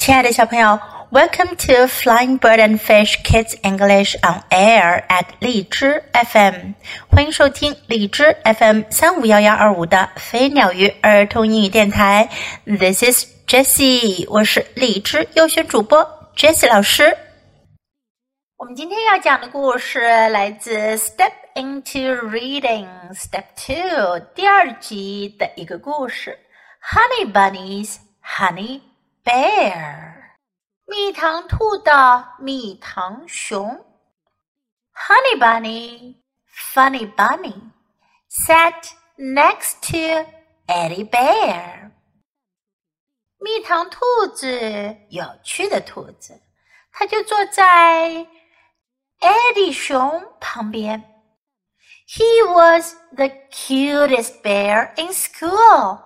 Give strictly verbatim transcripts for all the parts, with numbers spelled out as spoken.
亲爱的小朋友 Welcome to Flying Bird and Fish Kids English on Air at 荔枝 F M 欢迎收听荔枝 F M 三五一一二五 的飞鸟鱼儿童英语电台 This is Jessie 我是荔枝优选主播 Jessie 老师我们今天要讲的故事来自 Step into Reading Step two 第二集的一个故事 Honey Bunnies Honey Bear 蜜糖兔的蜜糖熊 Honey Bunny Funny Bunny Sat next to Eddie Bear 蜜糖兔子有趣的兔子它就坐在 Eddie 熊旁边 He was the cutest bear in school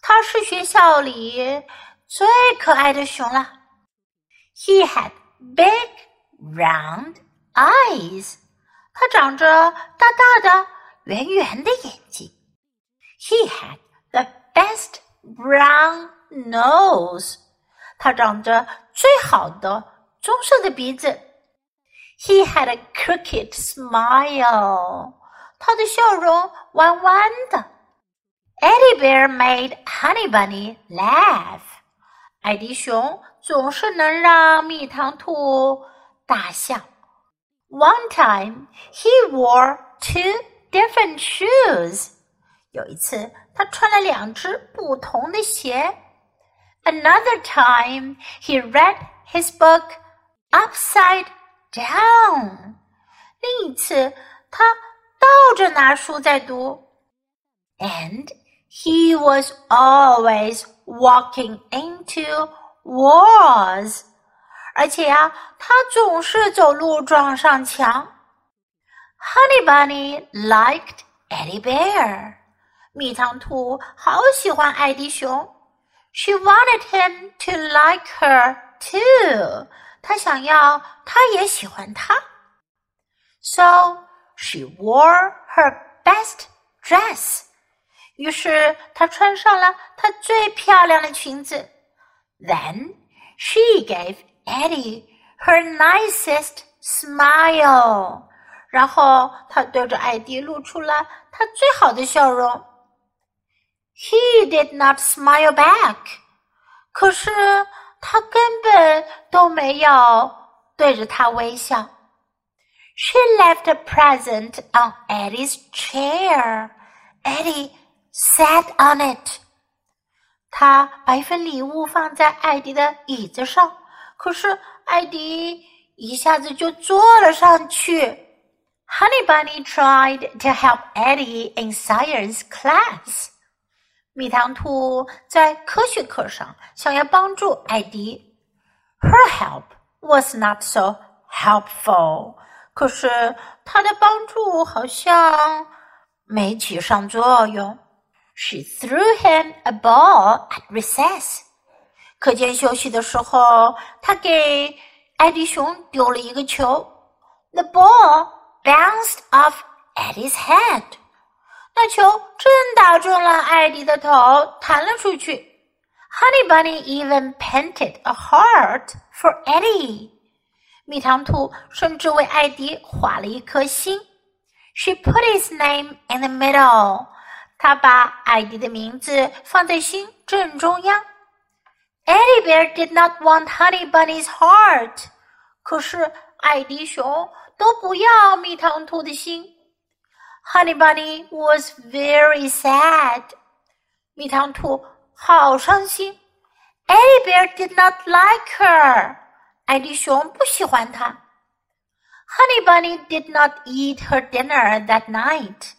他是学校里最可爱的熊了 He had big, round eyes. 他长着大大的圆圆的眼睛 He had the best brown nose. 他长着最好的棕色的鼻子 He had a crooked smile. 他的笑容弯弯的 Eddie Bear made Honey Bunny laugh.艾迪熊总是能让蜜糖兔大笑。One time, he wore two different shoes. 有一次，他穿了两只不同的鞋。Another time, he read his book upside down. 另一次，他倒着拿书在读。And he was always walking into walls. 而且啊，他总是走路撞上墙。Honey Bunny liked Eddie Bear. 蜜糖兔好喜欢艾迪熊。She wanted him to like her too. 她想要他也喜欢她。So she wore her best dress.于是她穿上了她最漂亮的裙子 Then she gave Eddie her nicest smile 然后她对着艾迪露出了她最好的笑容 He did not smile back 可是她根本都没有对着她微笑 She left a present on Eddie's chair Eddie sat on it. 他把一份礼物放在艾迪的椅子上，可是艾迪一下子就坐了上去。Honey Bunny tried to help Eddie in science class. 蜜糖兔在科学课上想要帮助艾迪。Her help was not so helpful. 可是她的帮助好像没起上作用。She threw him a ball at recess. 课间休息的时候，她给艾迪熊丢了一个球。The ball bounced off Eddie's head. 那球正打中了艾迪的头，弹了出去。Honey Bunny even painted a heart for Eddie. 蜜糖兔甚至为艾迪画了一颗心。She put his name in the middle.他把艾迪的名字放在心正中央。Eddie Bear did not want Honey Bunny's heart. 可是艾迪熊都不要蜜糖兔的心。Honey Bunny was very sad. 蜜糖兔好伤心。Eddie Bear did not like her. 艾迪熊不喜欢她。Honey Bunny did not eat her dinner that night.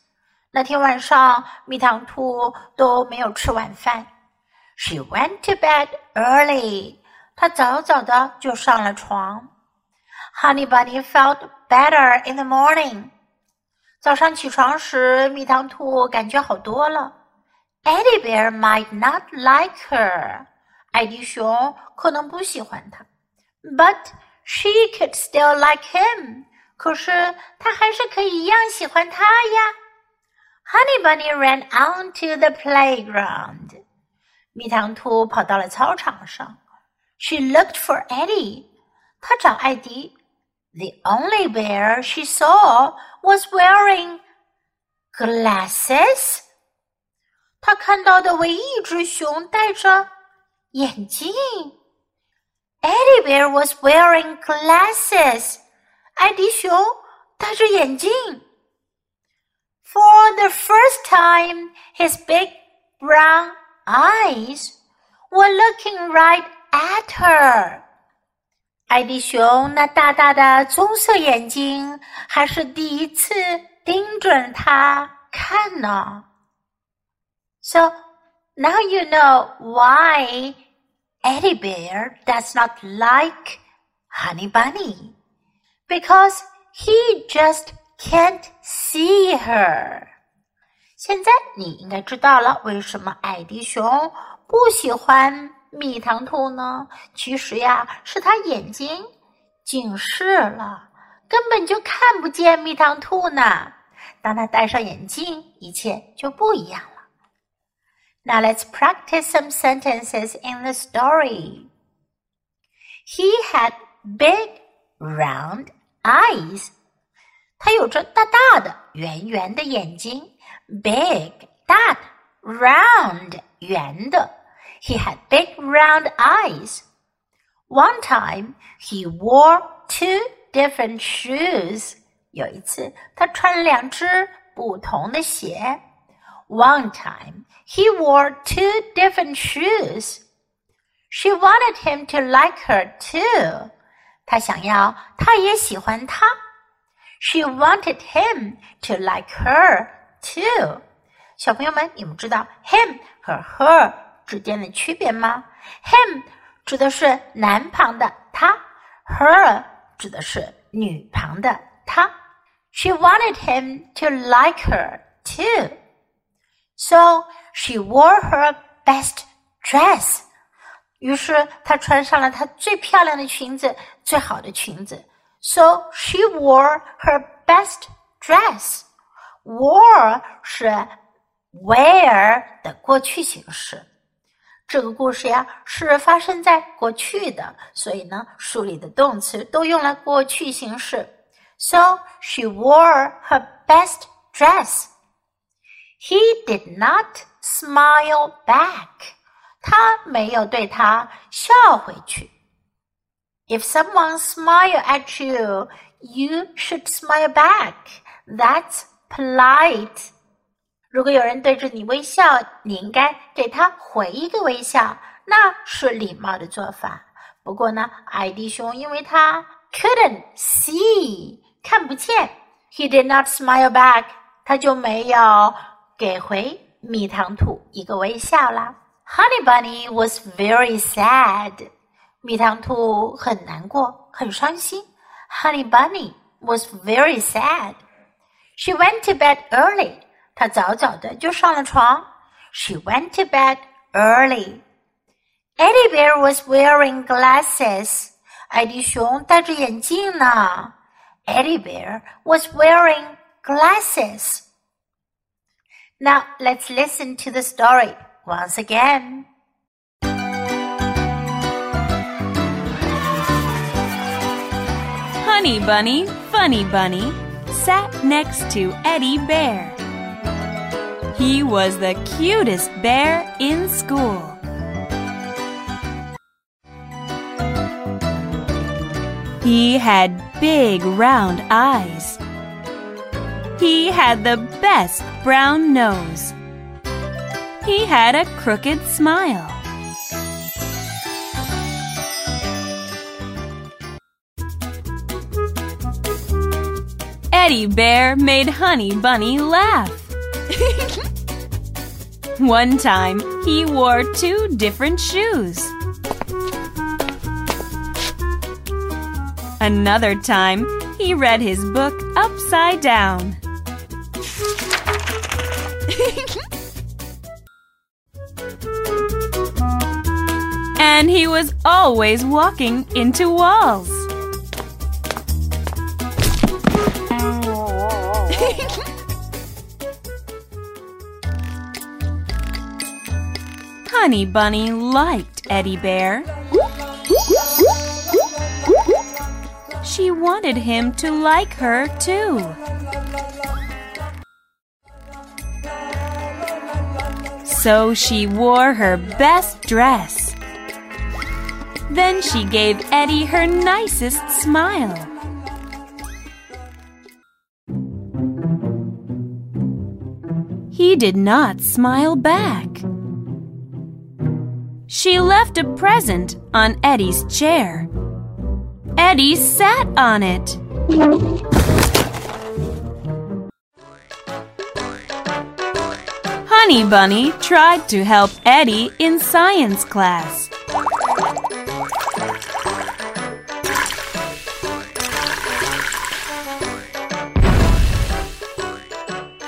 那天晚上，蜜糖兔都没有吃晚饭。She went to bed early. 她早早的就上了床。Honey Bunny felt better in the morning. 早上起床时，蜜糖兔感觉好多了。Eddie Bear might not like her. 艾迪熊可能不喜欢她。But she could still like him. 可是她还是可以一样喜欢他呀。Honey Bunny ran onto the playground. 蜜糖兔跑到了操场上。She looked for Eddie. 她找艾迪。The only bear she saw was wearing glasses. 她看到的唯一一只熊戴着眼镜。Eddie Bear was wearing glasses. 艾迪熊戴着眼镜。For the first time, his big brown eyes were looking right at her. 艾迪熊那大大的棕色眼睛还是第一次盯准她看呢。So now you know why Eddie Bear does not like Honey Bunny, because he just can't see her. 现在你应该知道了为什么艾迪熊不喜欢蜜糖兔呢？其实呀，是他眼睛近视了，根本就看不见蜜糖兔呢。当他戴上眼镜，一切就不一样了。Now let's practice some sentences in the story. He had big, round eyes. 他有着大大的、圆圆的眼睛。Big, 大的 ，round, 圆的。He had big, round eyes. One time, he wore two different shoes. 有一次，他穿了两只不同的鞋。One time, he wore two different shoes. She wanted him to like her too. 她想要，她也喜欢他。She wanted him to like her too. 小朋友们，你们知道 him 和 her 之间的区别吗？ Him 指的是男旁的他， her 指的是女旁的她。She wanted him to like her too.So she wore her best dress. 于是她穿上了她最漂亮的裙子，最好的裙子。So she wore her best dress. Wore 是 wear 的过去形式。这个故事呀是发生在过去的，所以呢，书里的动词都用了过去形式。So she wore her best dress.He did not smile back. 他没有对她笑回去。If someone smile at you, you should smile back. That's polite. 如果有人对着你微笑，你应该给他回一个微笑，那是礼貌的做法。不过呢，艾迪熊因为他 couldn't see, 看不见， he did not smile back. 他就没有给回蜜糖兔一个微笑啦。Honey Bunny was very sad. 蜜糖兔很难过，很伤心。Honey Bunny was very sad. She went to bed early. 她早早的就上了床。She went to bed early. Eddie Bear was wearing glasses. 艾迪熊戴着眼镜呢。Eddie Bear was wearing glasses.Now, let's listen to the story once again. Honey Bunny, Funny Bunny sat next to Eddie Bear. He was the cutest bear in school. He had big round eyes.He had the best brown nose. He had a crooked smile. Eddie Bear made Honey Bunny laugh. One time, he wore two different shoes. Another time, he read his book upside down.And he was always walking into walls. Honey Bunny liked Eddie Bear. She wanted him to like her too. So she wore her best dress. Then she gave Eddie her nicest smile. He did not smile back. She left a present on Eddie's chair. Eddie sat on it. Honey Bunny tried to help Eddie in science class.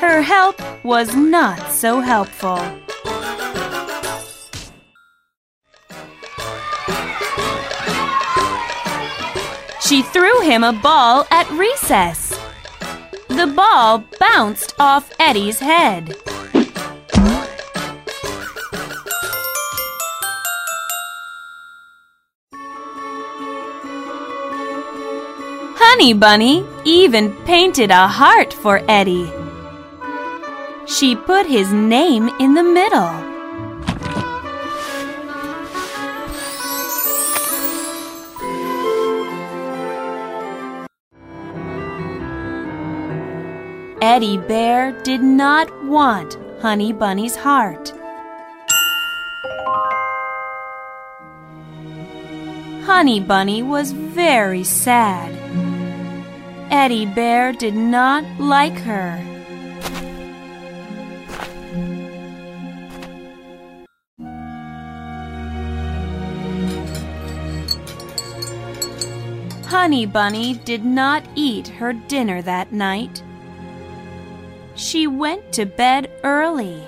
Her help was not so helpful. She threw him a ball at recess. The ball bounced off Eddie's head. Honey Bunny even painted a heart for Eddie. She put his name in the middle. Eddie Bear did not want Honey Bunny's heart. Honey Bunny was very sad. Eddie Bear did not like her. Honey Bunny did not eat her dinner that night. She went to bed early.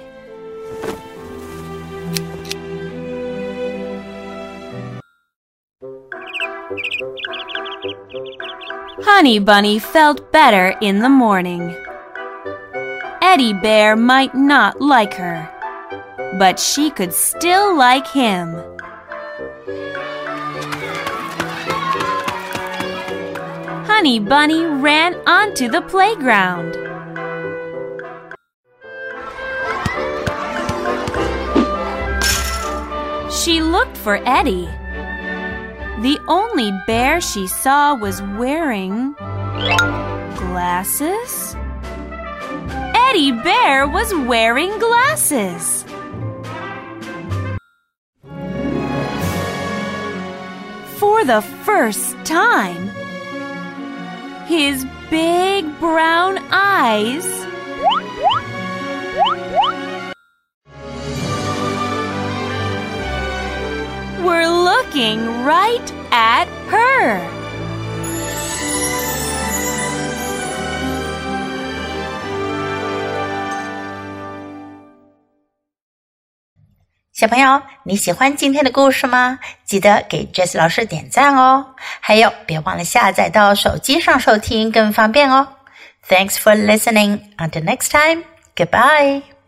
Honey Bunny felt better in the morning. Eddie Bear might not like her, but she could still like him. Honey Bunny ran onto the playground. She looked for Eddie. The only bear she saw was wearing glasses. Eddie Bear was wearing glasses. For the first time, his big brown eyes were looking right at her.小朋友，你喜欢今天的故事吗？记得给 Jessie 老师点赞哦！还有，别忘了下载到手机上收听，更方便哦。Thanks for listening. Until next time. Goodbye.